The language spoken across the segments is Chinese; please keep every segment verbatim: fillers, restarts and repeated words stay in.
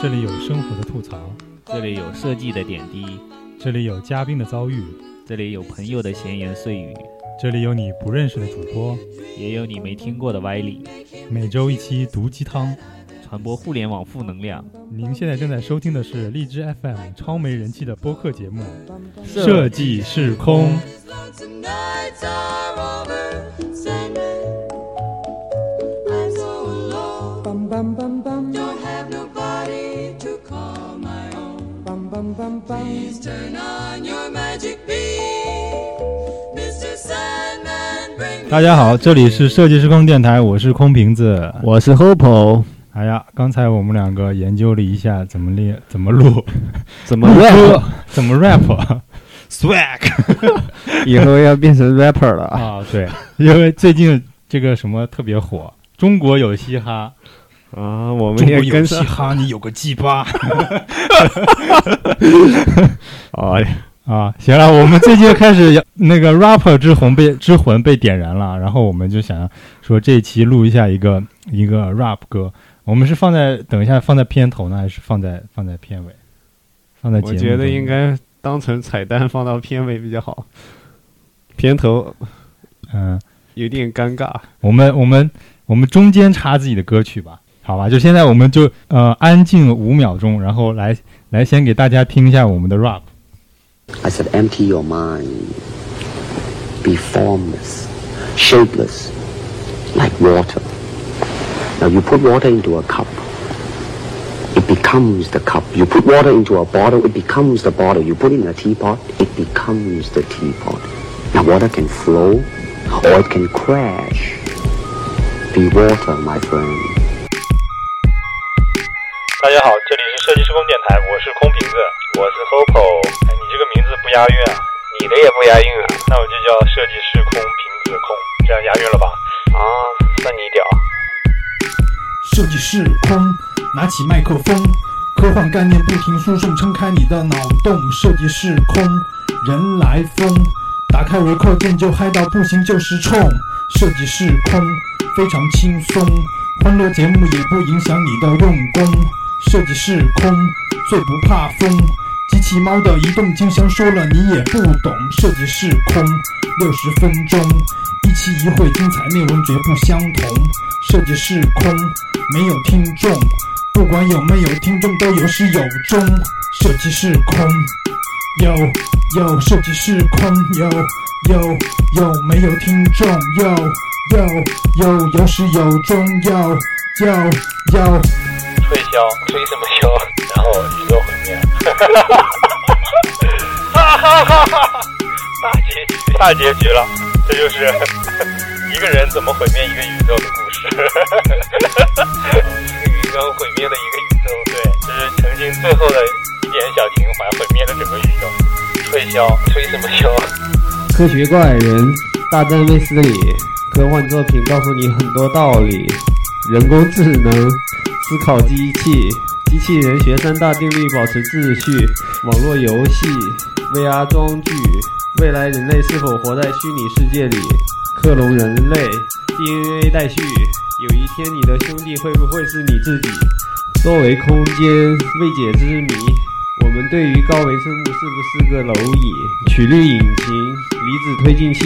这里有生活的吐槽，这里有设计的点滴，这里有嘉宾的遭遇，这里有朋友的闲言碎语，这里有你不认识的主播，也有你没听过的歪理。每周一期毒鸡汤，传播互联网负能量。您现在正在收听的是荔枝 F M 超没人气的播客节目设计是空。大家好，这里是设计是空电台，我是空瓶子，我是 Hope。哎呀，刚才我们两个研究了一下怎么练、怎么录、怎么 rap、怎么 rap swag， 以后要变成 rapper 了啊！对，因为最近这个什么特别火，中国有嘻哈啊，我们也跟嘻哈，你有个鸡巴。哎呀。啊，行了，我们最近开始那个 rapper 之魂被之魂被点燃了，然后我们就想说这一期录一下一个一个 rap 歌。我们是放在等一下放在片头呢，还是放在放在片尾？放在节目我觉得应该当成彩蛋放到片尾比较好。片头，嗯，有点尴尬。我们我们我们中间插自己的歌曲吧，好吧？就现在我们就呃安静五秒钟，然后来来先给大家听一下我们的 rap。I said, empty your mind, be formless, shapeless, like water. Now you put water into a cup, it becomes the cup. You put water into a bottle, it becomes the bottle. You put it in a teapot, it becomes the teapot. Now water can flow or it can crash. Be water, my friend. 大家好，这里是设计施工电台，我是空瓶子，我是 Hopo。这个名字不押韵啊，你的也不押韵啊，那我就叫设计师空瓶子空，这样押韵了吧？啊，算你屌！设计师空，拿起麦克风，科幻概念不停输送，撑开你的脑洞。设计师空，人来疯，打开微扣键就嗨到不行，就是冲。设计师空，非常轻松，欢乐节目也不影响你的用功。设计师空，最不怕风。机器猫的移动经常说了你也不懂，设计是空，六十分钟，一期一会，精彩内容绝不相同。设计是空，没有听众，不管有没有听众都有始有终。设计是空，有有，设计是空，有有有，没有听众，有有有，有始有终，有有有。吹箫，吹什么箫？然后宇宙毁灭，哈哈哈哈！大结局，大结局了，这就是一个人怎么毁灭一个宇宙的故事，一个宇宙毁灭了一个宇宙，对，这是曾经最后的一点小情怀毁灭了整个宇宙。吹箫，吹什么箫？科学怪人，大战卫斯理，科幻作品告诉你很多道理，人工智能，思考机器。机器人学三大定律，保持秩序，网络游戏 V R 装具，未来人类是否活在虚拟世界里，克隆人类 D N A 代序，有一天你的兄弟会不会是你自己，多维空间，未解之谜，我们对于高维生物是不是个蝼蚁，曲率引擎，离子推进器，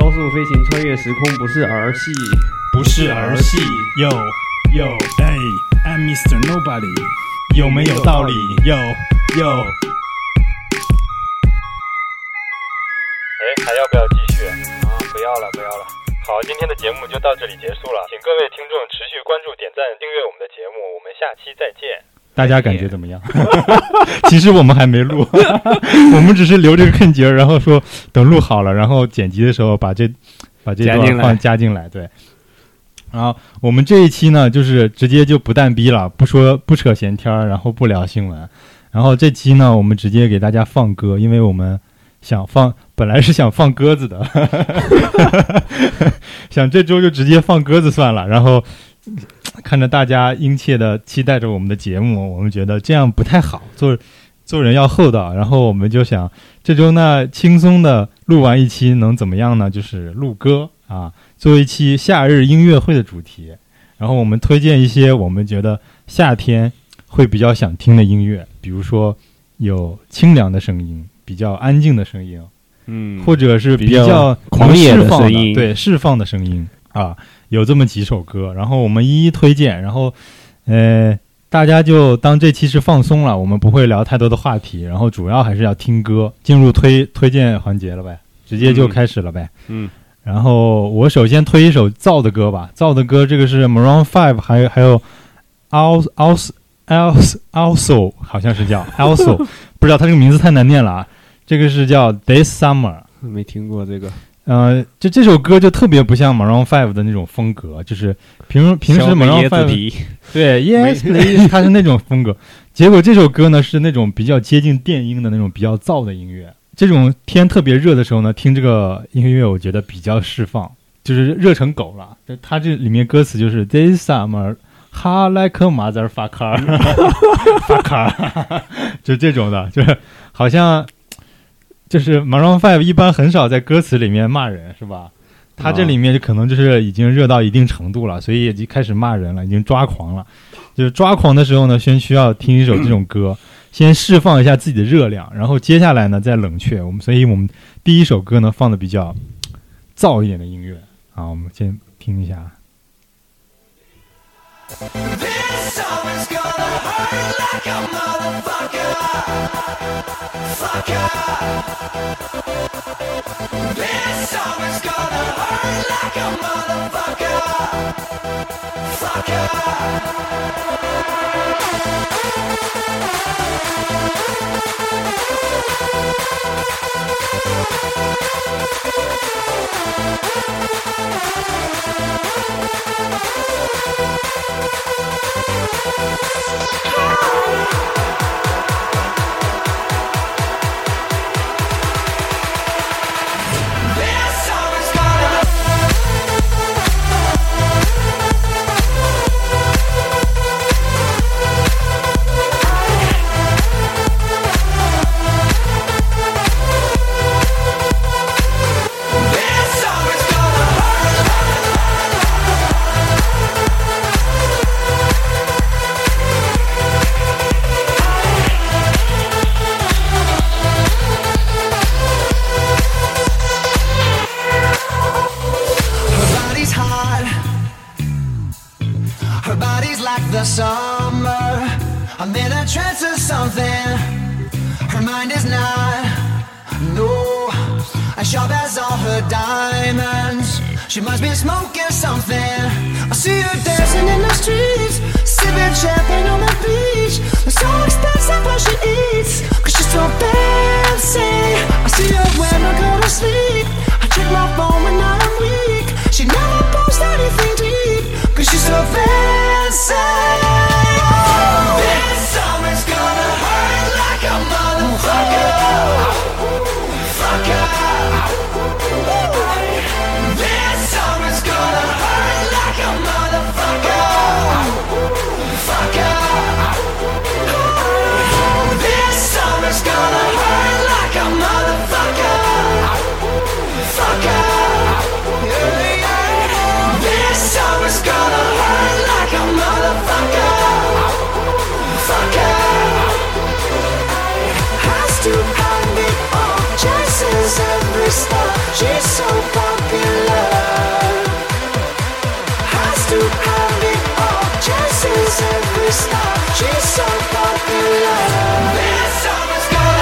高速飞行穿越时空，不是儿戏，不是儿戏，有有哎I'm Mister Nobody， 有没有道理？有有。哎，还要不要继续？啊，不要了，不要了。好，今天的节目就到这里结束了，请各位听众持续关注、点赞、订阅我们的节目，我们下期再见。大家感觉怎么样？其实我们还没录，我们只是留这个坑节，然后说等录好了，然后剪辑的时候把这把这段放加进来，对。然后我们这一期呢，就是直接就不蛋逼了，不说不扯闲天儿，然后不聊新闻。然后这期呢，我们直接给大家放歌，因为我们想放，本来是想放鸽子的，想这周就直接放鸽子算了。然后看着大家殷切的期待着我们的节目，我们觉得这样不太好，做做人要厚道。然后我们就想这周呢，轻松的录完一期能怎么样呢？就是录歌啊。做一期夏日音乐会的主题，然后我们推荐一些我们觉得夏天会比较想听的音乐，比如说有清凉的声音，比较安静的声音，嗯，或者是比较狂野的声音，对，释放的声音啊，有这么几首歌，然后我们一一推荐，然后呃大家就当这期是放松了，我们不会聊太多的话题，然后主要还是要听歌。进入推推荐环节了呗，直接就开始了呗。嗯，然后我首先推一首燥的歌吧，燥的歌这个是 Maroon 五，还还有 Als Als Als Also 好像是叫 Also， 不知道他这个名字太难念了啊。这个是叫 This Summer， 没听过这个。呃，就这首歌就特别不像 Maroon 五的那种风格，就是平平时 Maroon 五对 Yes Please 它是那种风格，结果这首歌呢是那种比较接近电音的那种比较燥的音乐。这种天特别热的时候呢，听这个音乐我觉得比较释放，就是热成狗了。它这里面歌词就是 This Summer Hot Like a Motherfucker Fucker 就这种的，就是好像就是 Maroon 五一般很少在歌词里面骂人是吧，他这里面就可能就是已经热到一定程度了，所以已经开始骂人了，已经抓狂了。就是抓狂的时候呢，先需要听一首这种歌，先释放一下自己的热量，然后接下来呢再冷却我们。所以我们第一首歌呢放的比较燥一点的音乐啊，我们先听一下。This summer's gonna hurt like a motherfucker, fucker. This summer's gonna hurt like a motherfucker, fucker.She must be smoking something. I see her dancing in the streets, sipping champagne on the beach. It's so expensive what she eats, cause she's so fancy. I see her when I go to sleep, I check my phone when I'm weak. She never posts anything deep, cause she's so fancy. Oh, this summer's gonna hurt like a motherfucker. Fucker. Every star, she's so popular. Has to have it all. Chances every star, she's so popular. This summer's gonna.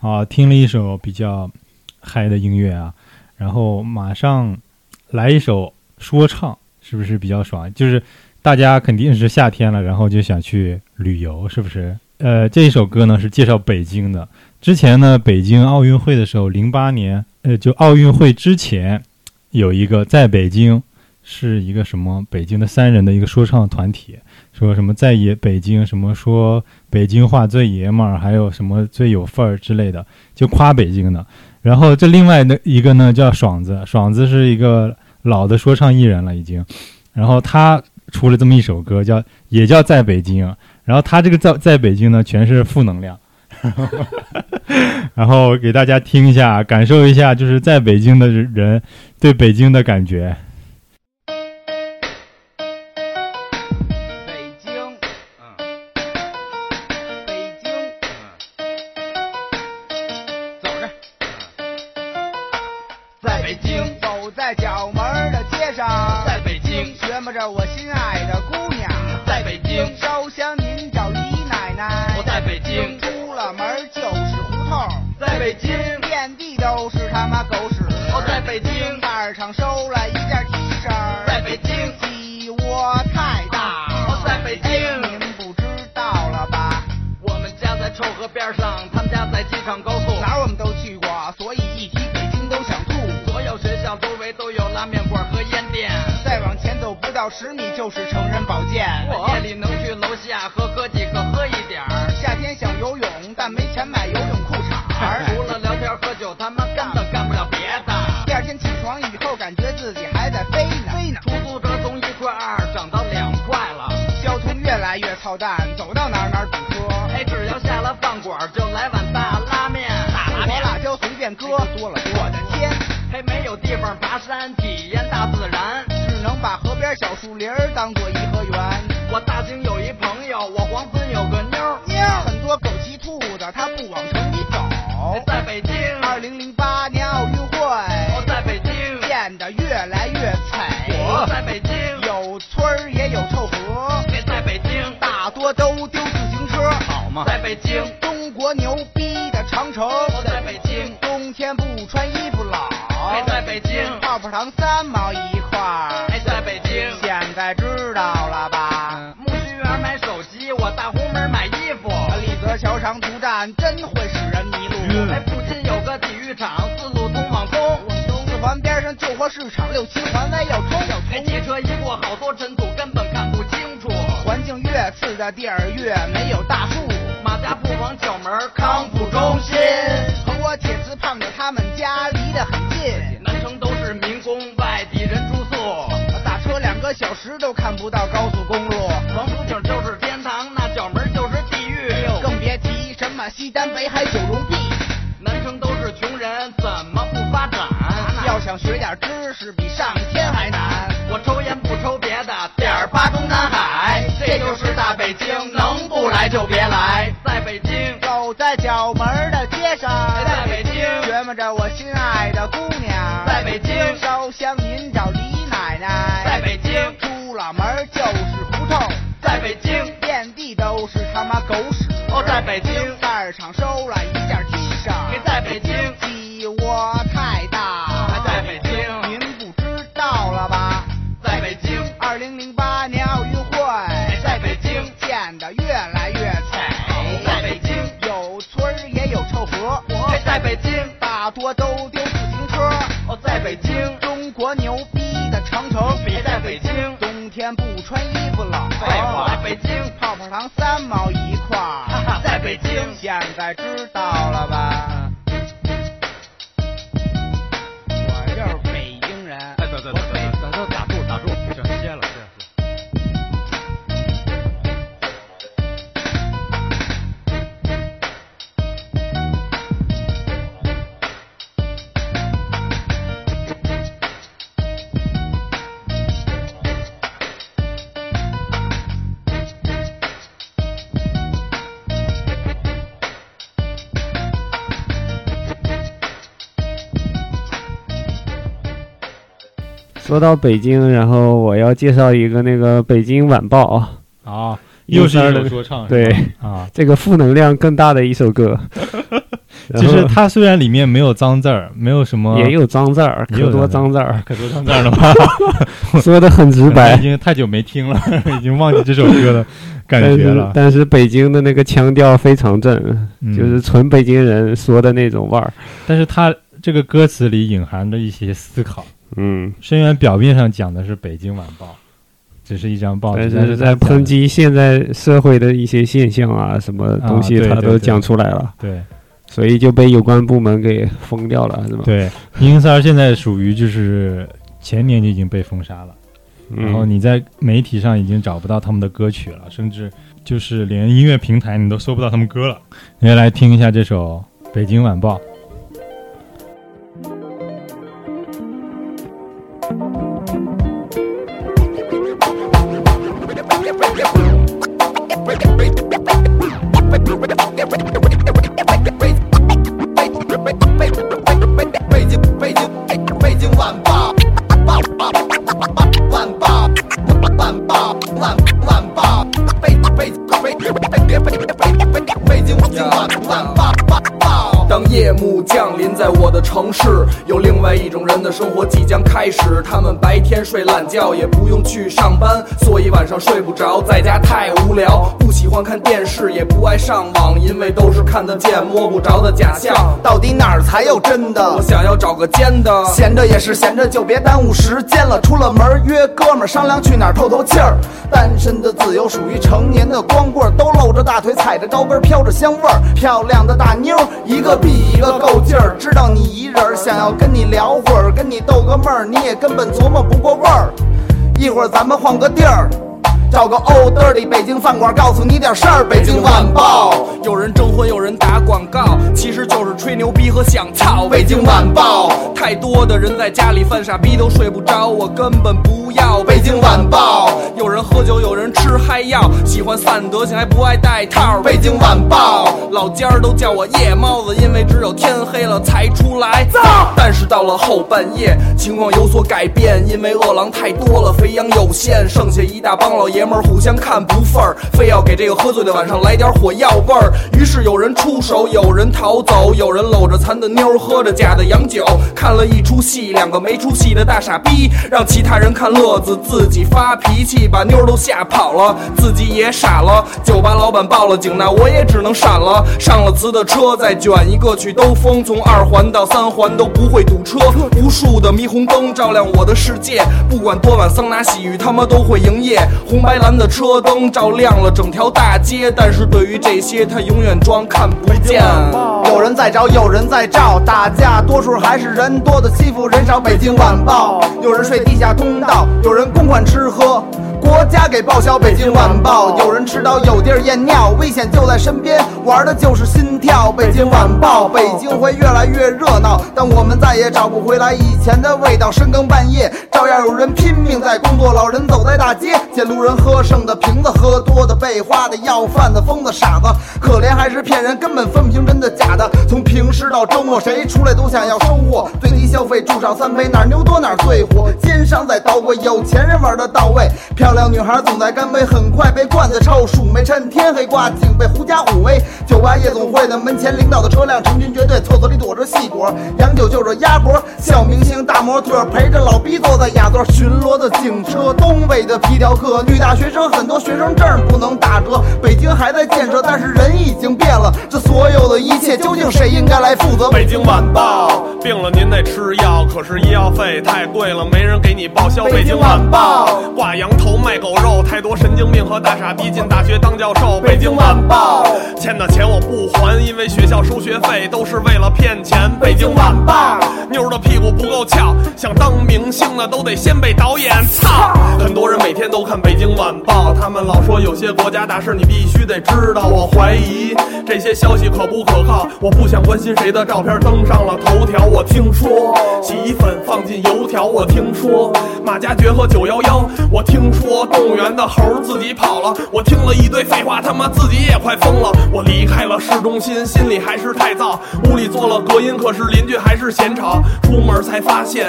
啊，听了一首比较嗨的音乐啊，然后马上来一首说唱，是不是比较爽？就是大家肯定是夏天了，然后就想去旅游，是不是？呃，这一首歌呢是介绍北京的。之前呢，北京奥运会的时候，零八年，呃，就奥运会之前，有一个在北京是一个什么北京的三人的一个说唱团体，说什么在野北京，什么说北京话最爷们儿，还有什么最有范儿之类的，就夸北京的。然后这另外的一个呢叫爽子，爽子是一个老的说唱艺人了已经，然后他出了这么一首歌叫也叫在北京，然后他这个在在北京呢全是负能量然后给大家听一下，感受一下，就是在北京的人对北京的感觉。北京，嗯，北京，嗯，走着，在北京，走在角门的街上，在北京，学摸着我心爱的姑娘，在北京，烧香您找姨奶奶，我在北京。门就是胡同，在北京遍地都是他妈狗屎。我在北京二厂收了一件 T 恤，在北京鸡窝太大。我在北京，您不知道了吧？我们家在臭河边上，他们家在机场高速，哪儿我们都去过，所以一提北京都想吐。所有学校周围都有拉面馆和烟店，再往前走不到十米就是成人保健。我夜里能去楼下和哥几个喝一点儿，夏天想游泳。但没钱买游泳裤衩，除了聊天喝酒，他们干都干不了别的。第二天起床以后，感觉自己还在飞呢。飞呢，出租车从一块二涨到两块了，交通越来越操蛋，走到哪儿哪儿堵车。哎，只要下了饭馆，就来碗大拉面，大拉面，辣椒随便搁，多了多的天。哎，没有地方爬山，体验大自然，只能把河边小树林当做颐和园。我大兴有一朋友，我黄村有个妞妞，很多狗骑兔子，他不往城里走。在北京，二零零八年奥运会，我在北京变得越来越惨。我在北京有村儿也有臭河，在北京大多都丢自行车，好吗？在北京，中国牛逼的长城，我在北京冬天不穿衣服老。在北京，泡泡糖三毛一块。在北京，现在知道了吧？木须园买手机，我大红门买衣服。丽泽桥长途站真会使人迷路。哎，附近有个体育场，四路通往东。四环边上旧货市场，六七环外要冲。哎，汽车一过，好多尘土根本看不清楚。环境越次的地儿越没有大树。马家铺往角门康复中心，和我铁丝胖子他们家离得很近。南城都是民工，外地人住宿，打车两个小时都看不到高速公路。王府井就是天堂，那角门就是地狱，更别提什么西单、北海、九龙壁。南城都是穷人，怎么不发展？要想学点知识，比上天还难。我抽烟不抽别的，点儿八中南海，这就是大北京，能不来就别来。在北京，走在角门的街上，在北京学摸着我心爱的姑娘，在北京烧香您找李奶奶，在北京出了门就是胡同，在北京遍地都是他妈狗屎。哦，在北京二厂收了一件 T 恤，在北京鸡窝太大。在北京，您不知道了吧？在北京二零零八年奥运会，在北京建得越来越惨。在北京有村儿也有臭河，在北京大多都丢自行车。哦，在北京中国牛逼的长城，在北京冬天不穿衣服冷。在北京泡泡糖三毛一块，在北京现在知道了吧？对对对对，等等，打住打住，行，歇了说到北京，然后我要介绍一个那个北京晚报啊，啊，又是一首说唱，对啊，这个负能量更大的一首歌。就是它虽然里面没有脏字儿，没有什么，也有脏字儿，可多脏字儿，可多脏字儿了吧？说的很直白，已经太久没听了，已经忘记这首歌了，感觉了。但是北京的那个腔调非常正，嗯、就是纯北京人说的那种味儿。但是它。这个歌词里隐含着一些思考。嗯，深渊表面上讲的是《北京晚报》，只是一张报纸，但是在抨击现在社会的一些现象啊，什么东西他都讲出来了。啊、对, 对, 对, 对, 对，所以就被有关部门给封掉了，是吧？对，英三现在属于就是前年就已经被封杀了。然后你在媒体上已经找不到他们的歌曲了，甚至就是连音乐平台你都搜不到他们歌了。你来听一下这首《北京晚报》。城市有另外一种人的生活即将开始，他们白天睡懒觉，也不用去上班，所以晚上睡不着，在家太无聊，不喜欢看电视，也不爱上网，因为都是看得见摸不着的假象。到底哪儿才有真的？我想要找个尖的，闲着也是闲着，就别耽误时间了。出了门约哥们商量去哪儿透透气儿。单身的自由属于成年的光棍，都露着大腿，踩着高跟，飘着香味儿。漂亮的大妞一个比一个够劲儿，知道你一一人想要跟你聊会儿，跟你逗个闷儿，你也根本琢磨不过味儿。一会儿咱们换个地儿，找个 old dirty 北京饭馆，告诉你点事儿。北京晚报，有人征婚，有人打广告，其实就是吹牛逼和想操。北京晚报，太多的人在家里犯傻逼都睡不着，我根本不要。北京晚报，有人喝酒，有人吃嗨药，喜欢散德性还不爱戴套。北京晚报，老尖儿都叫我夜猫子，因为只有天黑了才出来造。但是到了后半夜，情况有所改变，因为饿狼太多了，肥羊有限，剩下一大帮老爷们儿互相看不忿儿，非要给这个喝醉的晚上来点火药味儿。于是有人出手，有人逃走，有人搂着残的妞，喝着假的洋酒，看了一出戏，两个没出息的大傻逼，让其他人看乐子，自己发脾气，把妞都吓跑了，自己也傻了。酒吧老板报了警，那我也只能闪了。上了词的车，再卷一个去兜风，从二环到三环都不会堵车。无数的霓虹灯照亮我的世界，不管多晚，桑拿洗浴他们都会营业。红白蓝的车灯照亮了整条大街，但是对于这些他永远装看不见。有人在找，有人在照，打架多数还是人多的欺负人少。北京晚报，有人睡地下通道，有人公款吃喝，国家给报销。北京晚报，有人迟到有地儿验尿，危险就在身边，玩的就是心跳。北京晚报，北京会越来越热闹，但我们再也找不回来以前的味道。深更半夜照样有人拼命在工作，老人走在大街，见路人喝剩的瓶子，喝多的被花的，要饭的疯子傻子，可怜还是骗人，根本分不清真的假的。从平时到周末，谁出来都想要收获，最低消费住上三杯，哪牛多哪最火，奸商在捣鬼，有钱人玩的到位。漂亮女孩总在干杯，很快被灌得臭，鼠没趁天黑挂警，被狐假虎威。酒吧夜总会的门前，领导的车辆成群结队，厕所里躲着细果，洋酒就着鸭脖，小明星大模特陪着老逼坐在雅座，巡逻的警车，东北的皮条客，女大学生很多学生证不能打折。北京还在建设，但是人已经变了，这所有的一切究竟谁应该来负责？北京晚报，病了您得吃药，可是医药费太贵了，没人给你报销。北京晚报，挂羊头卖狗肉，太多神经病和大傻逼进大学当教授。北京晚报，欠的钱我不还，因为学校收学费都是为了骗钱。北京晚报，妞的屁股不够翘，想当明星的都得先被导演操。很多人每天都看北京晚报，他们老说有些国家大事你必须得知道，我怀疑这些消息可不可靠，我不想关心谁的照片登上了头条。我听说洗衣粉放进油条，我听说马加爵和九一一，我听说动物园的猴自己跑了，我听了一堆废话，他妈自己也快疯了。我离开了市中心，心里还是太燥，屋里做了隔音，可是邻居还是嫌吵。出门才发现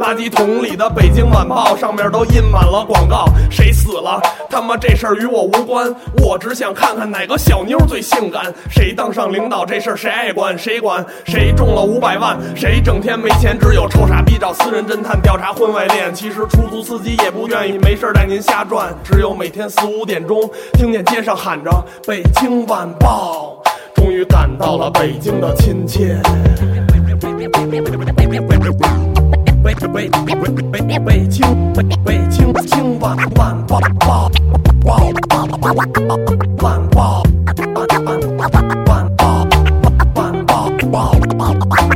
垃圾桶里的北京晚报上面都印满了广告，谁死了他妈这事儿与我无关，我只想看看哪个小妞最性感，谁当上领导这事儿谁爱管谁管，谁中了五百万，谁整天没钱，只有臭傻逼找私人侦探调查婚外恋。其实出租司机也不愿意没事带您瞎转，只有每天四五点钟听见街上喊着北京晚报，终于赶到了北京的亲切。北北北北京，北京京万万宝宝，万宝万万宝万宝，北北北北北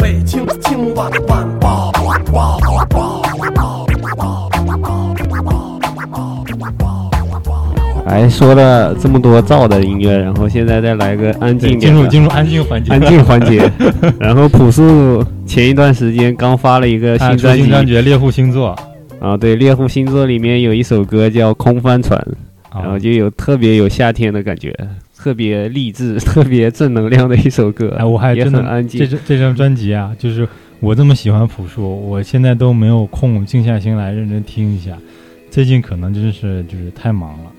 北京京万万宝宝宝宝。哎，说了这么多燥的音乐，然后现在再来个安静点，进入进入安静环节，安静环节。然后朴树前一段时间刚发了一个新专辑，啊、新专辑《猎户星座》啊，对，《猎户星座》里面有一首歌叫《空帆船》，然后就有特别有夏天的感觉，特别励志、特别正能量的一首歌。哎，我还真的也很安静。这这张专辑啊，就是我这么喜欢朴树，我现在都没有空静下心来认真听一下。最近可能真是就是太忙了。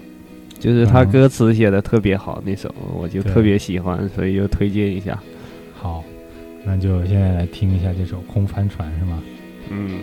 就是他歌词写的特别好、嗯、那首我就特别喜欢，所以就推荐一下。好，那就现在来听一下这首《空帆船》是吗？嗯。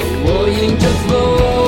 我迎着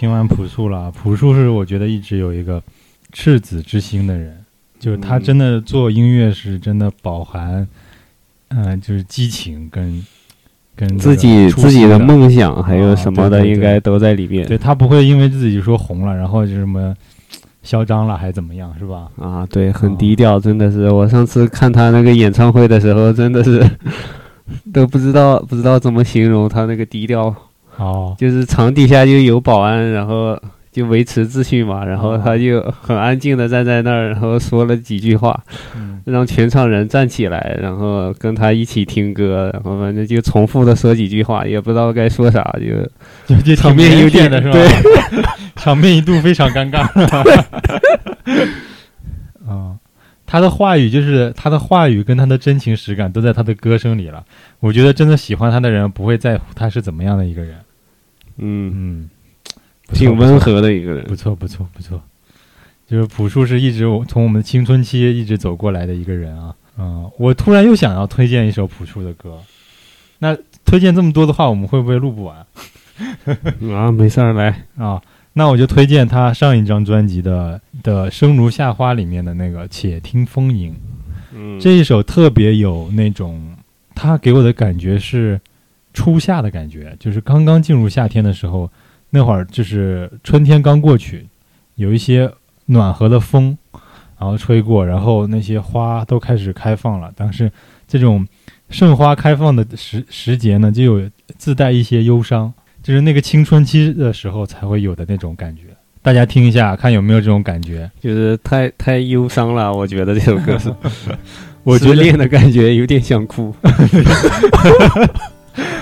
听完朴树了，朴树是我觉得一直有一个赤子之心的人，就是他真的做音乐是真的饱含，嗯、呃，就是激情跟跟、这个、自己自己的梦想还有什么的，应该都在里面。啊、对, 对, 对, 对他不会因为自己说红了，然后就什么嚣张了还怎么样，是吧？啊，对，很低调，啊、真的是。我上次看他那个演唱会的时候，真的是都不知道不知道怎么形容他那个低调。哦，就是场底下就有保安，然后就维持秩序嘛，然后他就很安静的站在那儿，然后说了几句话，嗯、让全场人站起来，然后跟他一起听歌，然后反正就重复的说几句话，也不知道该说啥，就就场面有点的是吧？对，场面一度非常尴尬。嗯，他的话语就是他的话语跟他的真情实感都在他的歌声里了。我觉得真的喜欢他的人不会在乎他是怎么样的一个人。嗯嗯。挺温和的一个人，不错不错不错，就是朴树是一直从我们青春期一直走过来的一个人啊。嗯，我突然又想要推荐一首朴树的歌，那推荐这么多的话，我们会不会录不完？啊，没事儿，来啊，那我就推荐他上一张专辑的的《生如夏花》里面的那个《且听风吟》，嗯，这一首特别有那种，他给我的感觉是初夏的感觉，就是刚刚进入夏天的时候。那会儿就是春天刚过去，有一些暖和的风，然后吹过，然后那些花都开始开放了。但是这种盛花开放的时时节呢，就有自带一些忧伤，就是那个青春期的时候才会有的那种感觉。大家听一下，看有没有这种感觉？就是太太忧伤了，我觉得这首歌是，我觉得失恋的感觉有点想哭。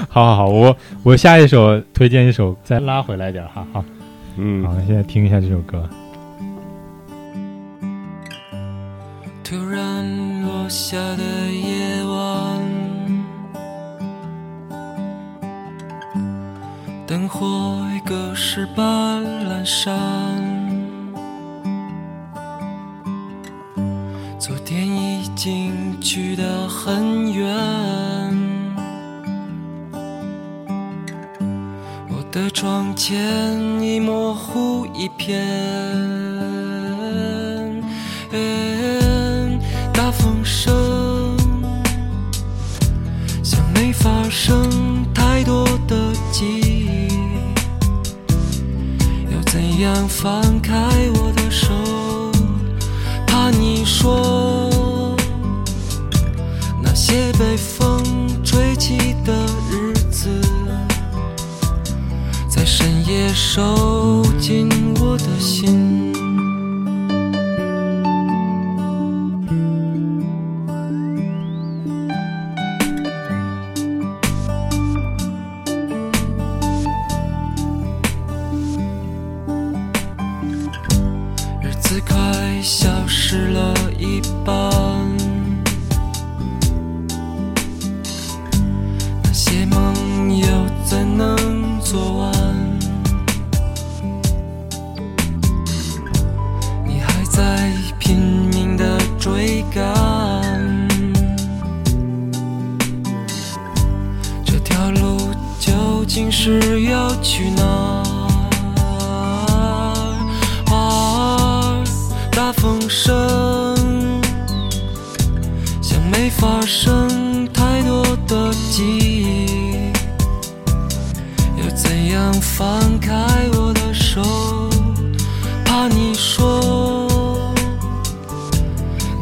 好好好，我我下一首推荐一首，再拉回来点哈哈。嗯，好，现在听一下这首歌。突然落下的夜晚，灯火一个是斑斓山，昨天已经去得很远，的窗前已模糊一片，大风声像没发生太多的记忆，要怎样放开我的手？怕你说那些被风吹起的日子在深夜收紧我的心，日子快消失了一半，那些梦又怎能做完？在拼命地追赶，这条路究竟是要去哪儿？啊，大风声像没发生太多的记忆，又怎样放开我的手？怕你说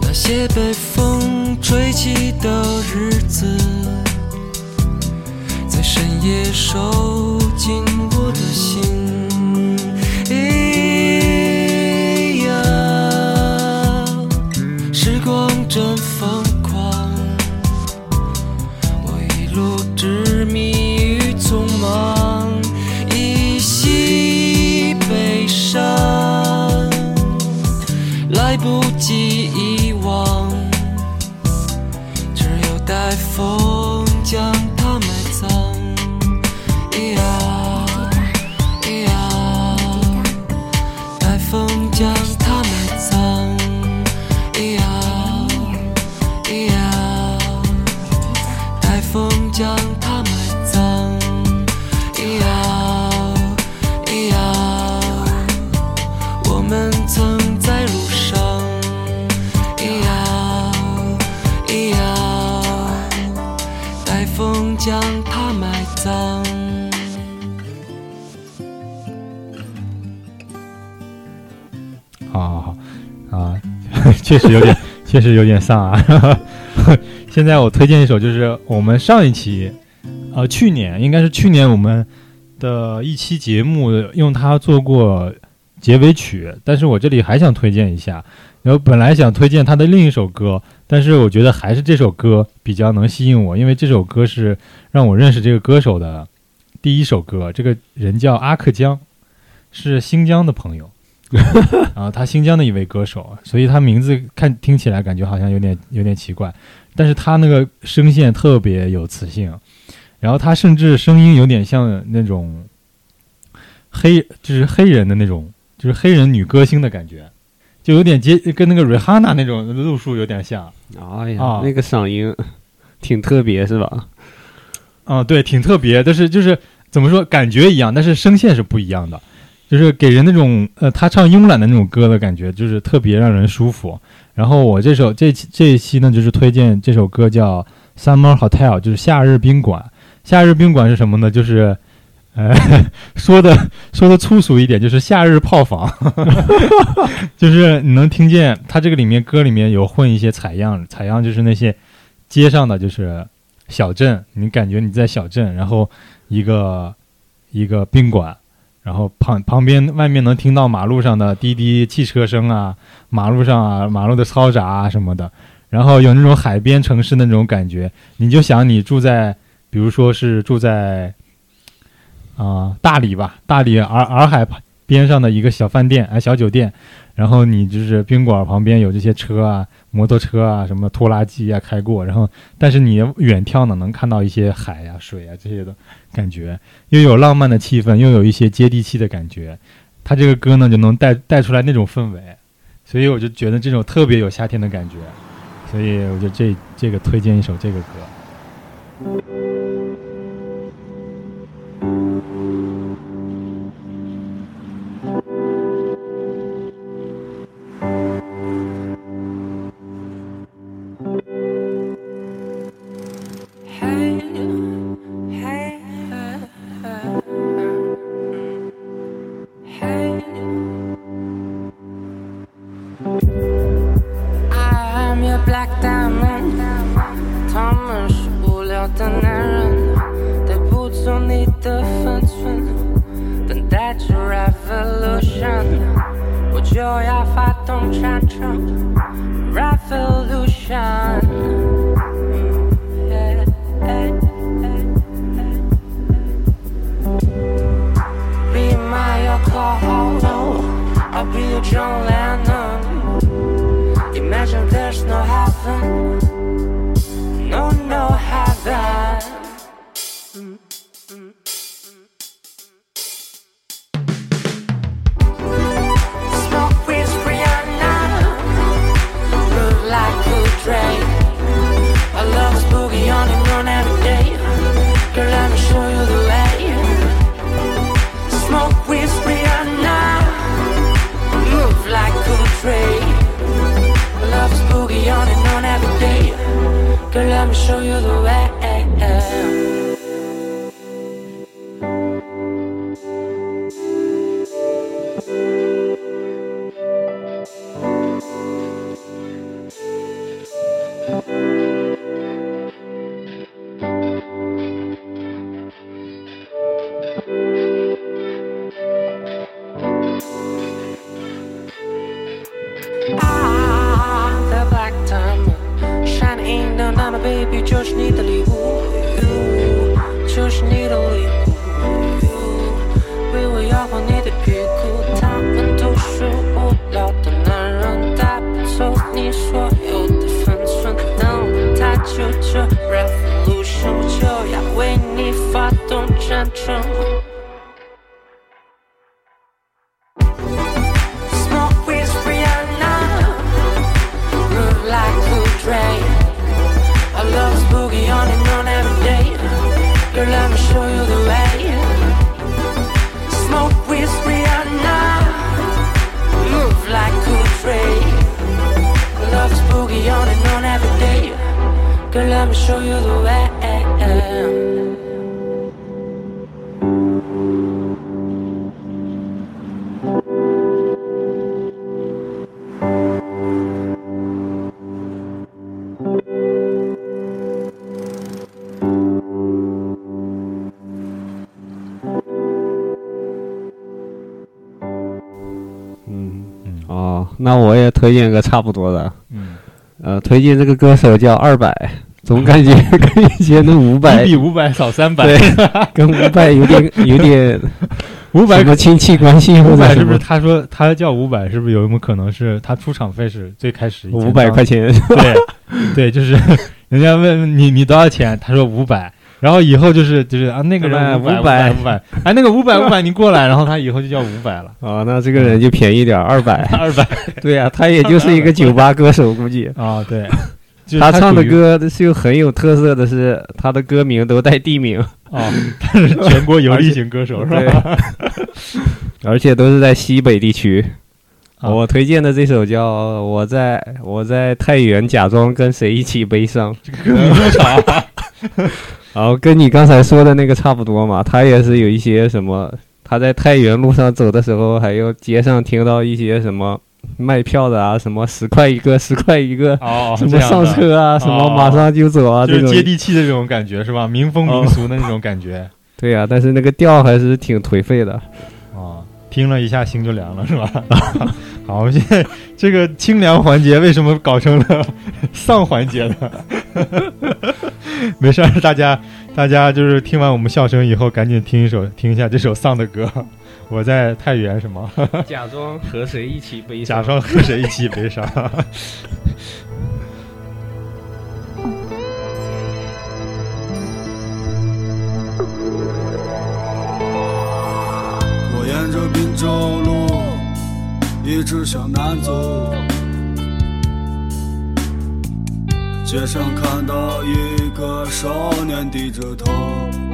那些被风吹起的日子在深夜收紧我的心，哎呀，时光真疯狂，我一路执迷于匆忙，依稀悲伤来不及遗忘，只有待风将它埋葬。咿呀咿呀，待风将它埋葬。咿呀咿呀，待风将它埋葬。咿呀咿呀。啊，确实有点确实有点丧啊。现在我推荐一首，就是我们上一期呃去年应该是去年我们的一期节目用它做过结尾曲，但是我这里还想推荐一下，然后本来想推荐他的另一首歌，但是我觉得还是这首歌比较能吸引我，因为这首歌是让我认识这个歌手的第一首歌。这个人叫阿克江，是新疆的朋友啊，他新疆的一位歌手，所以他名字看听起来感觉好像有点有点奇怪，但是他那个声线特别有磁性，然后他甚至声音有点像那种黑，就是黑人的那种，就是黑人女歌星的感觉，就有点接跟那个 Rihanna 那种路数有点像。哎呀、啊，那个嗓音挺特别，是吧？啊，对，挺特别，但是就是怎么说，感觉一样，但是声线是不一样的，就是给人那种呃，他唱慵懒的那种歌的感觉，就是特别让人舒服。然后我这首这这一期呢，就是推荐这首歌叫 Summer Hotel， 就是夏日宾馆。夏日宾馆是什么呢？就是。呃，说的说的粗俗一点，就是夏日泡房，就是你能听见它这个里面歌里面有混一些采样，采样就是那些街上的，就是小镇，你感觉你在小镇，然后一个一个宾馆，然后旁旁边外面能听到马路上的滴滴汽车声啊，马路上啊马路的嘈杂啊什么的，然后有那种海边城市那种感觉，你就想你住在，比如说是住在。啊、呃，大理吧，大理洱洱海边上的一个小饭店，哎，小酒店，然后你就是宾馆旁边有这些车啊，摩托车啊，什么拖拉机啊开过，然后但是你远眺呢，能看到一些海呀、啊、水啊这些的感觉，又有浪漫的气氛，又有一些接地气的感觉，它这个歌呢就能带带出来那种氛围，所以我就觉得这种特别有夏天的感觉，所以我就这这个推荐一首这个歌。哦，那我也推荐个差不多的。嗯，呃，推荐这个歌手叫二百，总感觉跟以前的五百比五百少三百，对，跟五百有点有点五百什么亲戚关系？五百是不是他说他叫五百？是不是有什么可能是他出场费是最开始五百块钱？对对，就是人家问你你多少钱，他说五百。然后以后就是就是啊那个人五百五百哎那个五百五百你过来，然后他以后就叫五百了啊，那这个人就便宜点二百二百，对啊，他也就是一个酒吧歌手估计啊，对，他唱的歌是很有特色的，是他的歌名都带地名啊，他是全国游历型歌手是吧？而且都是在西北地区。我推荐的这首叫《我在我在太原假装跟谁一起悲伤》，这个歌名多长？然后跟你刚才说的那个差不多嘛，他也是有一些什么，他在太原路上走的时候，还有街上听到一些什么卖票的啊，什么十块一个，十块一个，哦，什么上车啊，什么马上就走啊，哦、就是接地气的这种感觉是吧？民风民俗的那种感觉。哦、对呀、啊，但是那个调还是挺颓废的。哦，听了一下心就凉了是吧？好，我们现在这个清凉环节为什么搞成了丧环节呢？没事，大家大家就是听完我们笑声以后赶紧听一首听一下这首丧的歌，我在太原什么假装和谁一起悲伤，假装和谁一起悲伤我沿着滨州路一直向南走，街上看到一个少年低着头，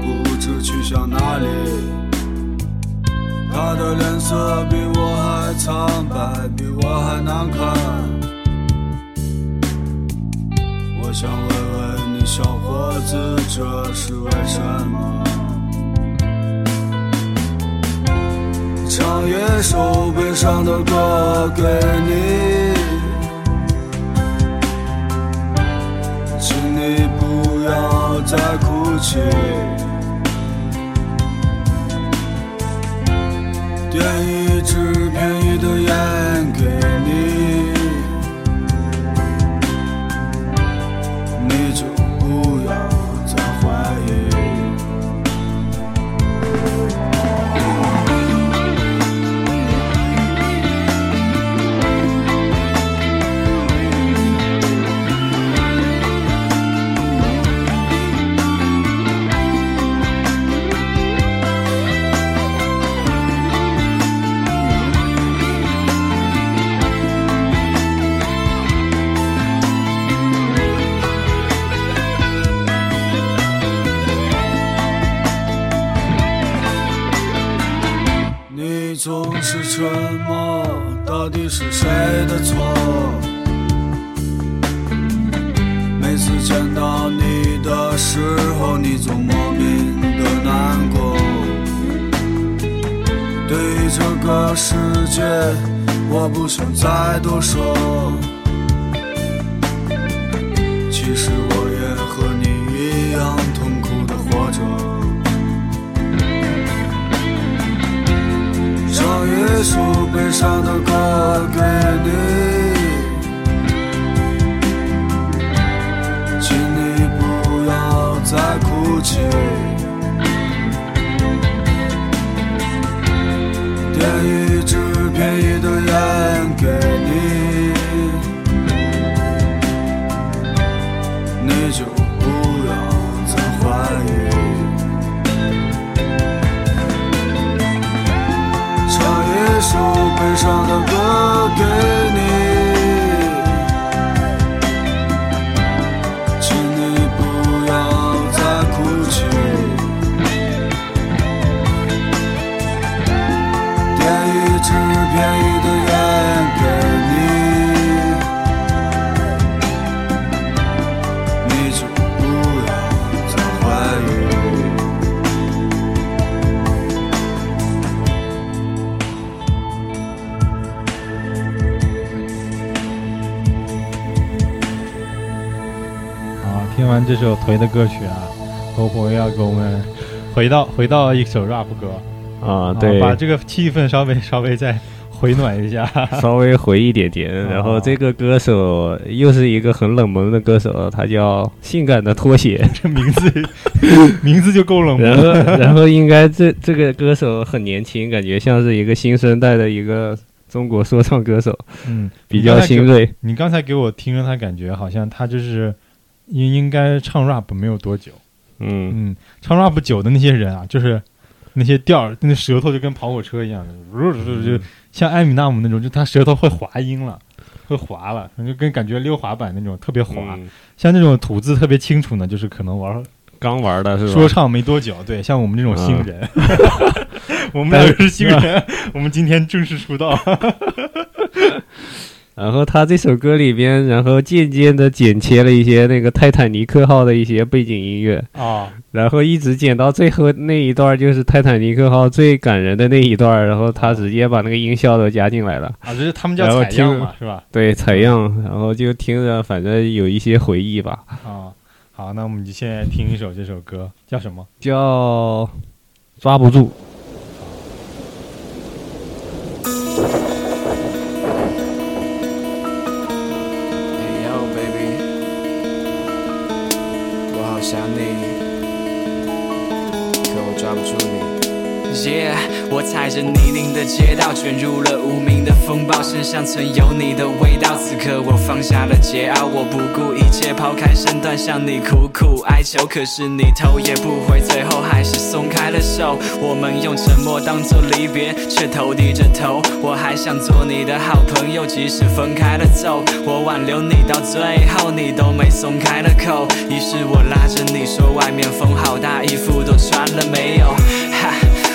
不知去向哪里。他的脸色比我还苍白，比我还难看。我想问问你小伙子，这是为什么？唱一首悲伤的歌给你，请你不要再哭泣。点一支便宜的烟给你，你就不要再怀疑。总是沉默，到底是谁的错？每次见到你的时候，你总莫名的难过。对于这个世界，我不想再多说。其实我也和你一样痛苦的活着。唱一首悲伤的歌给你，请你不要再哭泣。点一支便宜的烟给你，你就不要再怀疑。一首悲伤的歌给你，请你不要再哭泣。点一支便宜的烟给你，你就不要再怀疑。听完这首颓的歌曲啊，我我要给我们回到回到一首 rap 歌啊，对，把这个气氛稍微稍微再回暖一下，稍微回一点点。然后这个歌手又是一个很冷门的歌手，他叫性感的拖鞋，这名字名字就够冷门了。然后, 然后应该这这个歌手很年轻，感觉像是一个新生代的一个中国说唱歌手，嗯，比较新锐。你刚才给我听了他，感觉好像他就是应应该唱 rap 没有多久，嗯嗯，唱 rap 久的那些人啊，就是那些调，那舌头就跟跑火车一样，就像艾米纳姆那种，就他舌头会滑音了，会滑了，就跟感觉溜滑板那种特别滑。嗯、像那种吐字特别清楚呢，就是可能玩刚玩的是吧？说唱没多久，对，像我们这种新人。嗯我们俩是新人，我们今天正式出道。然后他这首歌里边，然后渐渐的剪切了一些那个泰坦尼克号的一些背景音乐啊，然后一直剪到最后那一段，就是泰坦尼克号最感人的那一段，然后他直接把那个音效都加进来了啊，这是他们叫采样嘛，是吧？对，采样，然后就听着，反正有一些回忆吧。啊，好，那我们就现在听一首这首歌，叫什么？叫抓不住。想你，可我抓不住你。Yeah， 我踩着泥泞的街道，卷入了无名的风暴，身上曾有你的味道。此刻我放下了桀骜，我不顾一切抛开身段，向你苦苦哀求。可是你头也不回，最后还是松开了手。我们用沉默当作离别，却头低着头。我还想做你的好朋友，即使分开了走，我挽留你到最后，你都没松开了口。于是我拉着你说，外面风好大，衣服都穿了没有？哈。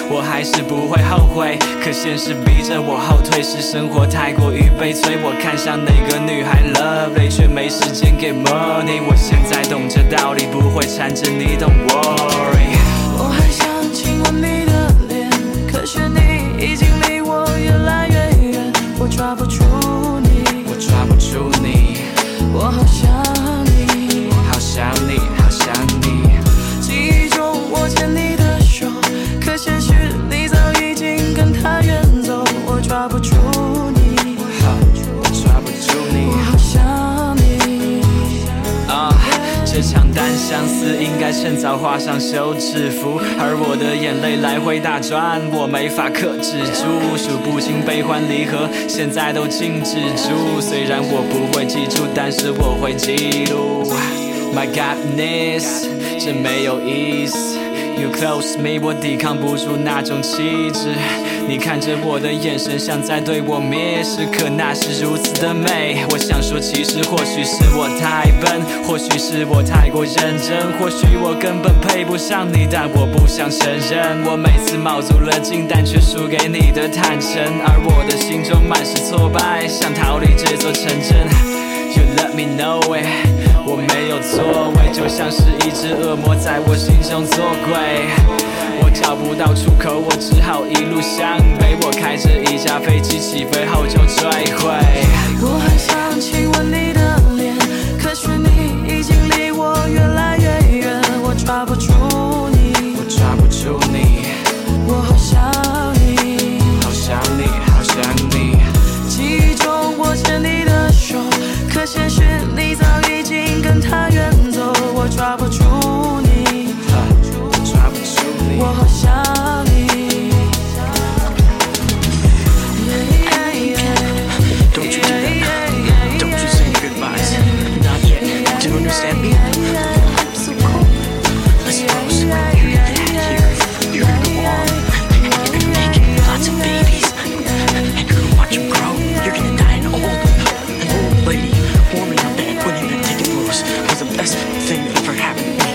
我还是不会后悔，可现实逼着我后退，是生活太过于悲催。我看上哪个女孩 lovely， 却没时间给 money。我现在懂这道理，不会缠着你 don't worry。 我还想亲吻你的脸，可是你已经离我越来越远。我抓不住你，我抓不住你，我好想你，好想你，好想你。记忆中我牵你的手，现实你早已经跟他远走，我抓不住你，我抓不住你，我好想你。啊、uh, ，这场单相思应该趁早画上休止符，而我的眼泪来回打转，我没法克制住，数不清悲欢离合，现在都静止住。虽然我不会记住，但是我会记录。My Godness， 这没有意思。You close me， 我抵抗不住那种气质。你看着我的眼神像在对我蔑视，可那是如此的美。我想说，其实或许是我太笨，或许是我太过认真，或许我根本配不上你，但我不想承认。我每次卯足了劲，但却输给你的坦诚，而我的心中满是挫败，想逃离这座城镇。You let me know it，我没有座位，就像是一只恶魔在我心中作怪。我找不到出口，我只好一路向北。我开着一架飞机，起飞后就坠毁。我很想亲吻你的脸，可是你已经离我越来越远。我抓不住你，我抓不住你，我好想你，好想你，好想你。记忆中我牵你的手，可现实你早已跟他远走，我抓不住你，抓不住你，我好想你。Don't you give up? Don't you say goodbyes? Not yet. Do you understand me? I'm so cold. Let's close. You can get here. You're gonna go on. You're gonna make lots of babies. And you're gonna watch them grow. You're gonna die an old, an old lady warming up and winning the ticket was the best thing that ever happened to me.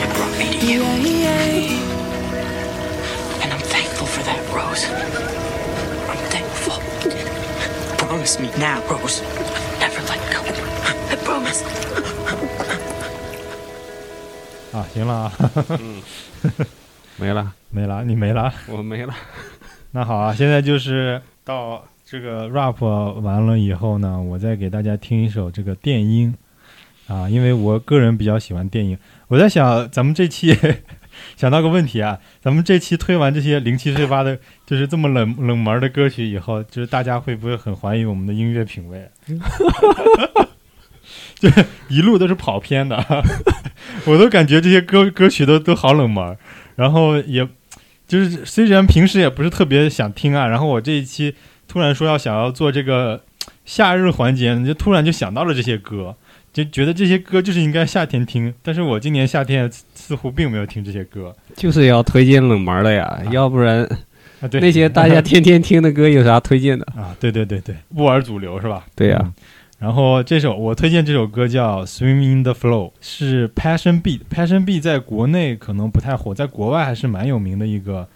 It brought me to you. And I'm thankful for that, Rose. I'm thankful. Promise me now, Rose. Never let go. I promise. 啊，行了啊，嗯，没了，没了，你没了，我没了。那好啊，现在就是到。这个 rap 完了以后呢，我再给大家听一首这个电音啊，因为我个人比较喜欢电音。我在想咱们这期想到个问题啊，咱们这期推完这些零七碎八的，就是这么冷冷门的歌曲以后，就是大家会不会很怀疑我们的音乐品味？就一路都是跑偏的，我都感觉这些歌歌曲都都好冷门，然后也就是虽然平时也不是特别想听啊，然后我这一期突然说要想要做这个夏日环节，你就突然就想到了这些歌，就觉得这些歌就是应该夏天听，但是我今年夏天似乎并没有听这些歌，就是要推荐冷门的呀、啊、要不然、啊、对那些大家天天听的歌有啥推荐的啊？对对对对，不玩主流是吧？对呀、啊嗯，然后这首我推荐这首歌叫 Swimming the Flow， 是 Passion Pit。 Passion Pit 在国内可能不太火，在国外还是蛮有名的一个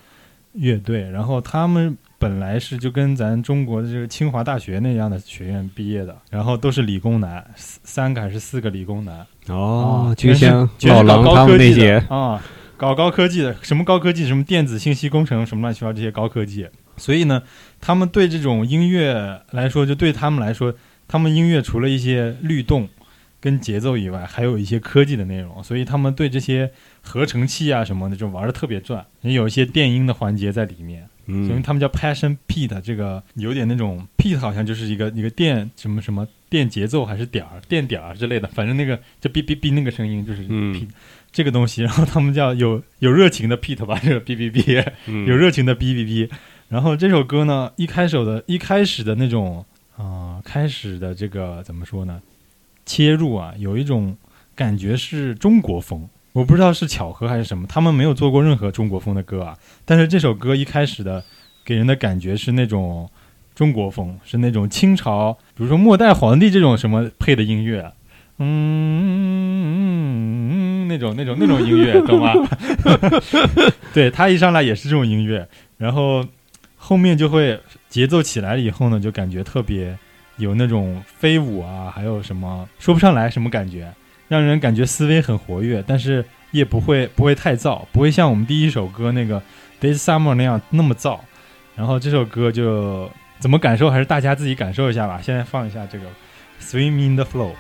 乐队，然后他们本来是就跟咱中国的这个清华大学那样的学院毕业的，然后都是理工男，三个还是四个理工男，哦，就像老狼他们那些啊，搞高科技的，什么高科技，什么电子信息工程，什么乱七八糟这些高科技，所以呢他们对这种音乐来说，就对他们来说，他们音乐除了一些律动跟节奏以外，还有一些科技的内容，所以他们对这些合成器啊什么的就玩的特别转，也有一些电音的环节在里面，嗯，所以他们叫 Passion Pit， 这个有点那种 Pit 好像就是一个一个电什么什么电节奏还是点儿电点儿之类的，反正那个就哔哔哔那个声音就是 Pit、嗯、这个东西，然后他们叫有有热情的 Pit 吧，这个哔哔哔，有热情的哔哔哔。然后这首歌呢，一开始的一开始的那种。啊、呃，开始的这个怎么说呢？切入啊，有一种感觉是中国风，我不知道是巧合还是什么，他们没有做过任何中国风的歌啊。但是这首歌一开始的给人的感觉是那种中国风，是那种清朝，比如说末代皇帝这种什么配的音乐、啊，嗯，嗯嗯那种那种那种音乐，懂吗？对，他一上来也是这种音乐，然后后面就会。节奏起来以后呢，就感觉特别有那种飞舞啊，还有什么说不上来什么感觉，让人感觉思维很活跃，但是也不会不会太燥，不会像我们第一首歌那个 This Summer 那样那么燥。然后这首歌就怎么感受，还是大家自己感受一下吧。现在放一下这个 Swim in the Flow。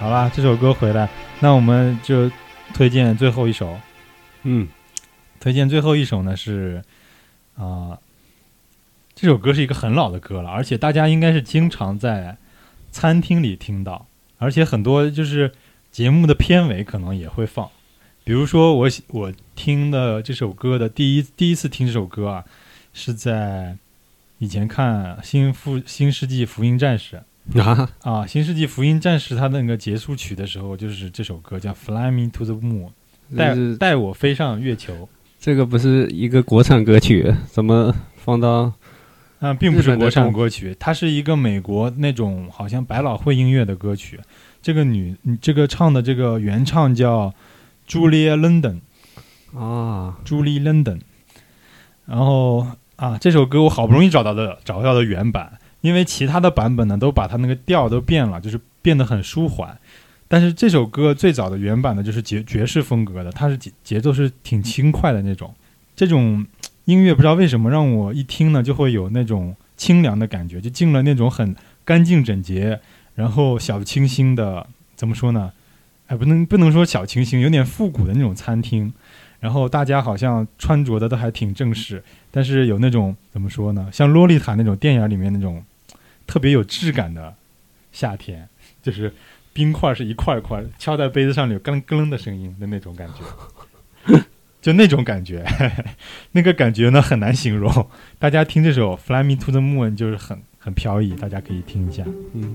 好啦，这首歌回来，那我们就推荐最后一首。嗯，推荐最后一首呢是啊、呃，这首歌是一个很老的歌了，而且大家应该是经常在餐厅里听到，而且很多就是节目的片尾可能也会放。比如说我我听的这首歌的第一第一次听这首歌啊，是在以前看新复新世纪福音战士啊啊新世纪福音战士它的那个结束曲的时候，就是这首歌叫 Fly Me to the Moon， 带带我飞上月球。这个不是一个国产歌曲，怎么放到啊，并不是国产歌曲，它是一个美国那种好像百老汇音乐的歌曲。这个女这个唱的这个原唱叫Julia London 啊 Julia London， 然后啊这首歌我好不容易找到的找到的原版，因为其他的版本呢都把它那个调都变了，就是变得很舒缓，但是这首歌最早的原版呢就是爵爵士风格的，它是节奏是挺轻快的那种。这种音乐不知道为什么让我一听呢就会有那种清凉的感觉，就进了那种很干净整洁，然后小清新的，怎么说呢，哎，不能不能说小清新，有点复古的那种餐厅，然后大家好像穿着的都还挺正式，但是有那种怎么说呢，像洛丽塔那种电影里面那种特别有质感的夏天，就是冰块是一块一块敲在杯子上有咯咯咯的声音的那种感觉，就那种感觉呵呵，那个感觉呢很难形容。大家听这首 Fly Me to the Moon 就是很很飘逸，大家可以听一下。嗯。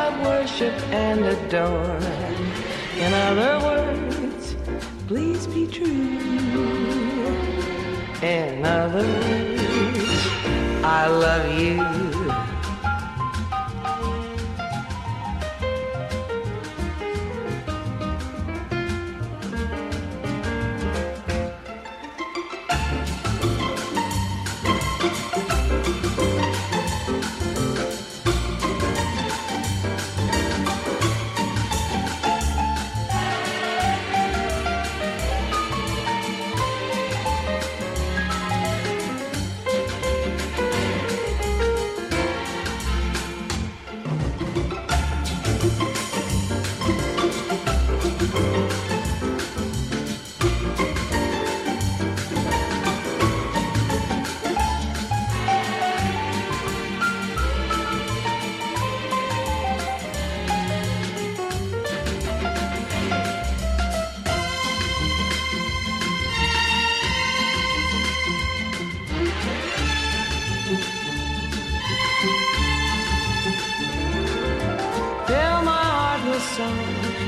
worship and adore. In other words, please be true. In other words, I love you.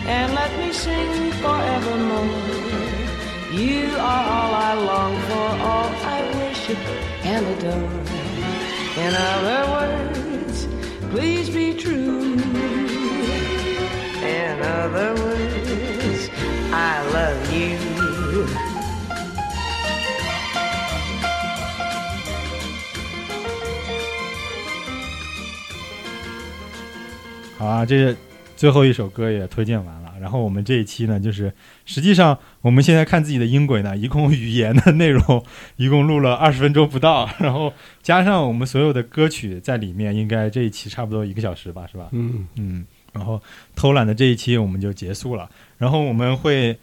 And let me sing forevermore. You are all I long for, all I worship and adore. In other words, please be true. In other words, I love you.好啊，这最后一首歌也推荐完了，然后我们这一期呢，就是实际上我们现在看自己的音轨呢，一共语言的内容一共录了二十分钟不到，然后加上我们所有的歌曲在里面，应该这一期差不多一个小时吧，是吧？嗯嗯。然后偷懒的这一期我们就结束了，然后我们会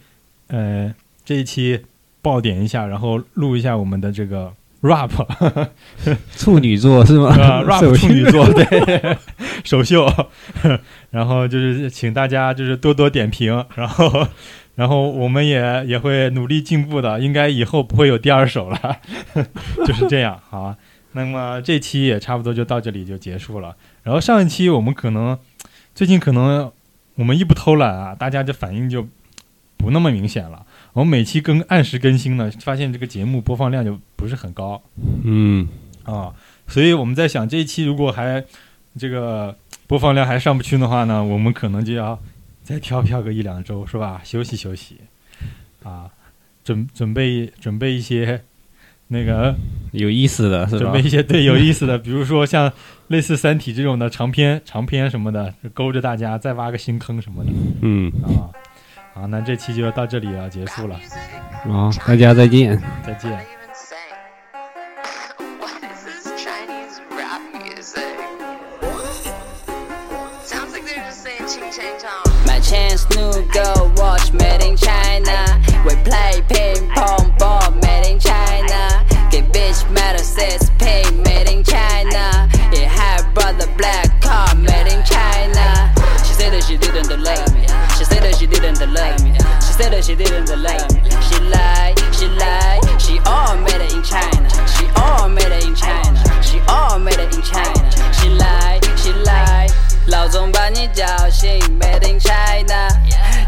呃这一期爆点一下，然后录一下我们的这个。Rap 处女座是吗、呃、？Rap 处女座对，首秀。然后就是请大家就是多多点评，然后然后我们也也会努力进步的，应该以后不会有第二首了，就是这样。好、啊，那么这期也差不多就到这里就结束了。然后上一期我们可能最近可能我们一不偷懒啊，大家就反应就不那么明显了。我们每期更按时更新呢，发现这个节目播放量就不是很高。嗯啊，所以我们在想这一期如果还这个播放量还上不去的话呢，我们可能就要再跳跳个一两周，是吧？休息休息啊，准准备准备一些那个有意思的，是吧？准备一些对有意思的，比如说像类似《三体》这种的长篇长篇什么的，勾着大家再挖个新坑什么的。嗯啊。好，那这期就到这里要结束了。好、哦，大家再见，再见。New girl watch Made in China. We play ping pong ball Made in China. Get bitch metal says pink Made in China. Yeah, her brother black car Made in China. She said that she didn't love me. She said that she didn't love me. She said that she didn't love me. She lied, she lied. She all made it in China. She all made it in China. She all made it in China. She lied, she lied.老总把你叫醒 Made in China，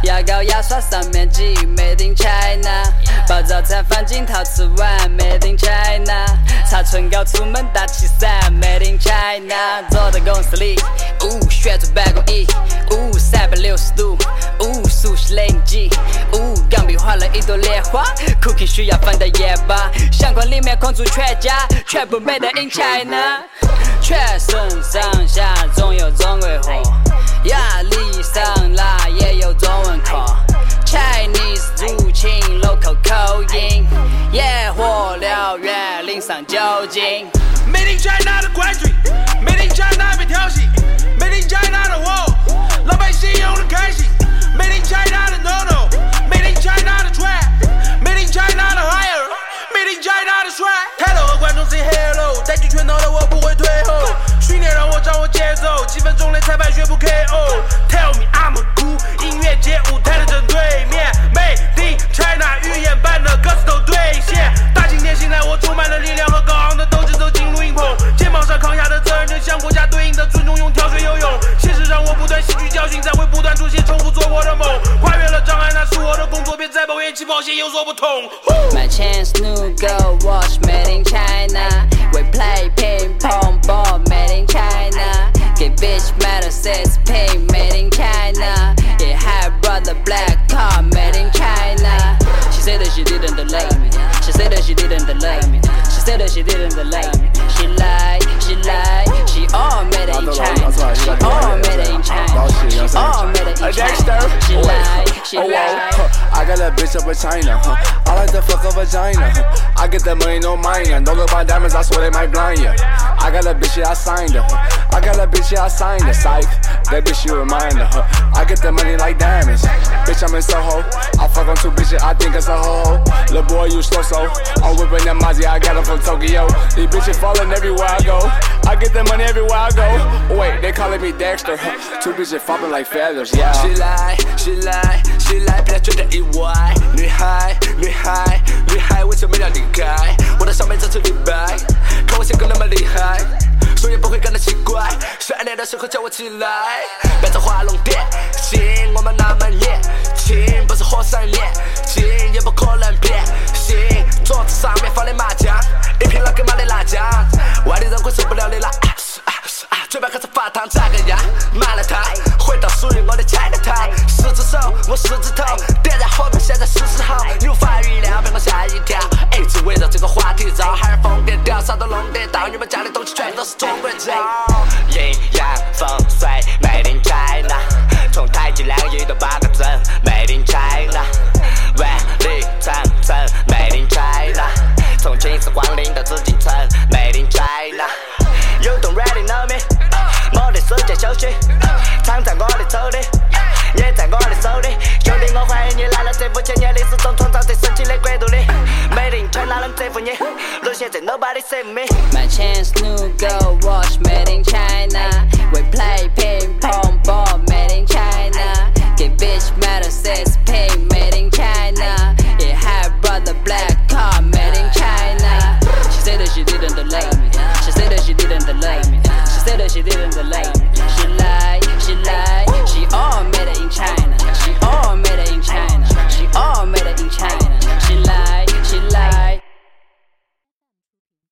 牙膏牙刷三面镜 Made in China， 把早餐放进陶瓷碗 Made in China， 擦唇膏出门打气伞 Made in China， 坐在公司里，呜，学着办公椅，呜，三百六十度，呜，熟悉累积，呜，钢笔画了一朵莲花 ，Cookie 需要放到夜吧，相框里面空出全家，全部 Made in China， 全身上下总有中。压力上来也有中文口 Chinese 入侵 local 口音，野火燎原淋上酒精 Made in China 的拐嘴 Made in China 被挑衅 Made in China 的我老百姓用的开心 Made in China 的 no no Made in China 的 trap Made in China 的 hire Made in China 的帅 Hello 和观众 say hello， 带举拳头的我不会退后，训练让我掌握节奏，几分钟内裁判宣布 K O。Tell me I'm a cool， 音乐街舞台的正对面 ，Made in China 预演般的歌词都兑现。大晴天醒来，我充满了力量和高昂的斗志，走进录音棚，肩膀上扛下的责任正像国家对应的尊重，用跳水游泳。现实让我不断吸取教训，才会不断出现重复做我的梦，跨越了障碍，那是我的工作，别再抱怨起跑线有所不同。My chance new girl watch Made in China， we play ping pong ball Made in China， get bitch metal says pink Made in China， yeah her brother black car Made in China。 She said that she didn't love me. She said that she didn't love me. She said that she didn't love me. She lied, she lied. She all made it in China. She all made it in China. She all made it in China. She lied, she lied. I got that bitch up in China. I like to fuck a vagina. I get that money, no mind ya. Don't look my diamonds, I swear they might blind ya. I got that bitch, yeah, I signed her. I got that bitch, yeah, I signed her. Psych, that bitch, you remind her. I get that money like diamonds. Bitch, I'm in Soho. I fuck on two bitches, I think it's a ho ho. Lil' boy, you slow so. I'm whipping that Mazzy, I got her from Tokyo. These bitches falling everywhere I go. I get that money everywhere I go. Wait, they calling me Dexter. Two bitches popping like feathers. Yeah. She lie, she lie, she lie. 被她追的意外。女孩，女孩，女孩，为什么要离开？我的上面这次李白，看我性格那么厉害，谁也不会感到奇怪。十二点的时候叫我起来，别在画龙点睛，我们那么年轻，不是火山年轻，也不可能变心。桌子上面放的麻将，一瓶老干妈的辣酱，外地人会受不了的辣。嘴巴开始发烫，咋个样？麻辣烫，回到属于我的 China Town。十只手，我十只头，点燃火苗，现在是时候。你无法预料，被我吓一跳，一直围绕这个话题绕，海尔疯癫掉，啥都弄得到。你们家的东西全都是中国造，阴阳风水 Made in China， 从太极两仪到八卦阵 Made in China， 万里长城 Made in China， 从秦始皇陵到紫禁城 Made in China。You don't really know me， 我的世界休息，藏在我的抽屉，也在我的手里。兄弟，我怀疑你来了这五千年历史中创造最神奇的国度里。Made in China 能征服你，沦陷在 Nobody save me。My chance new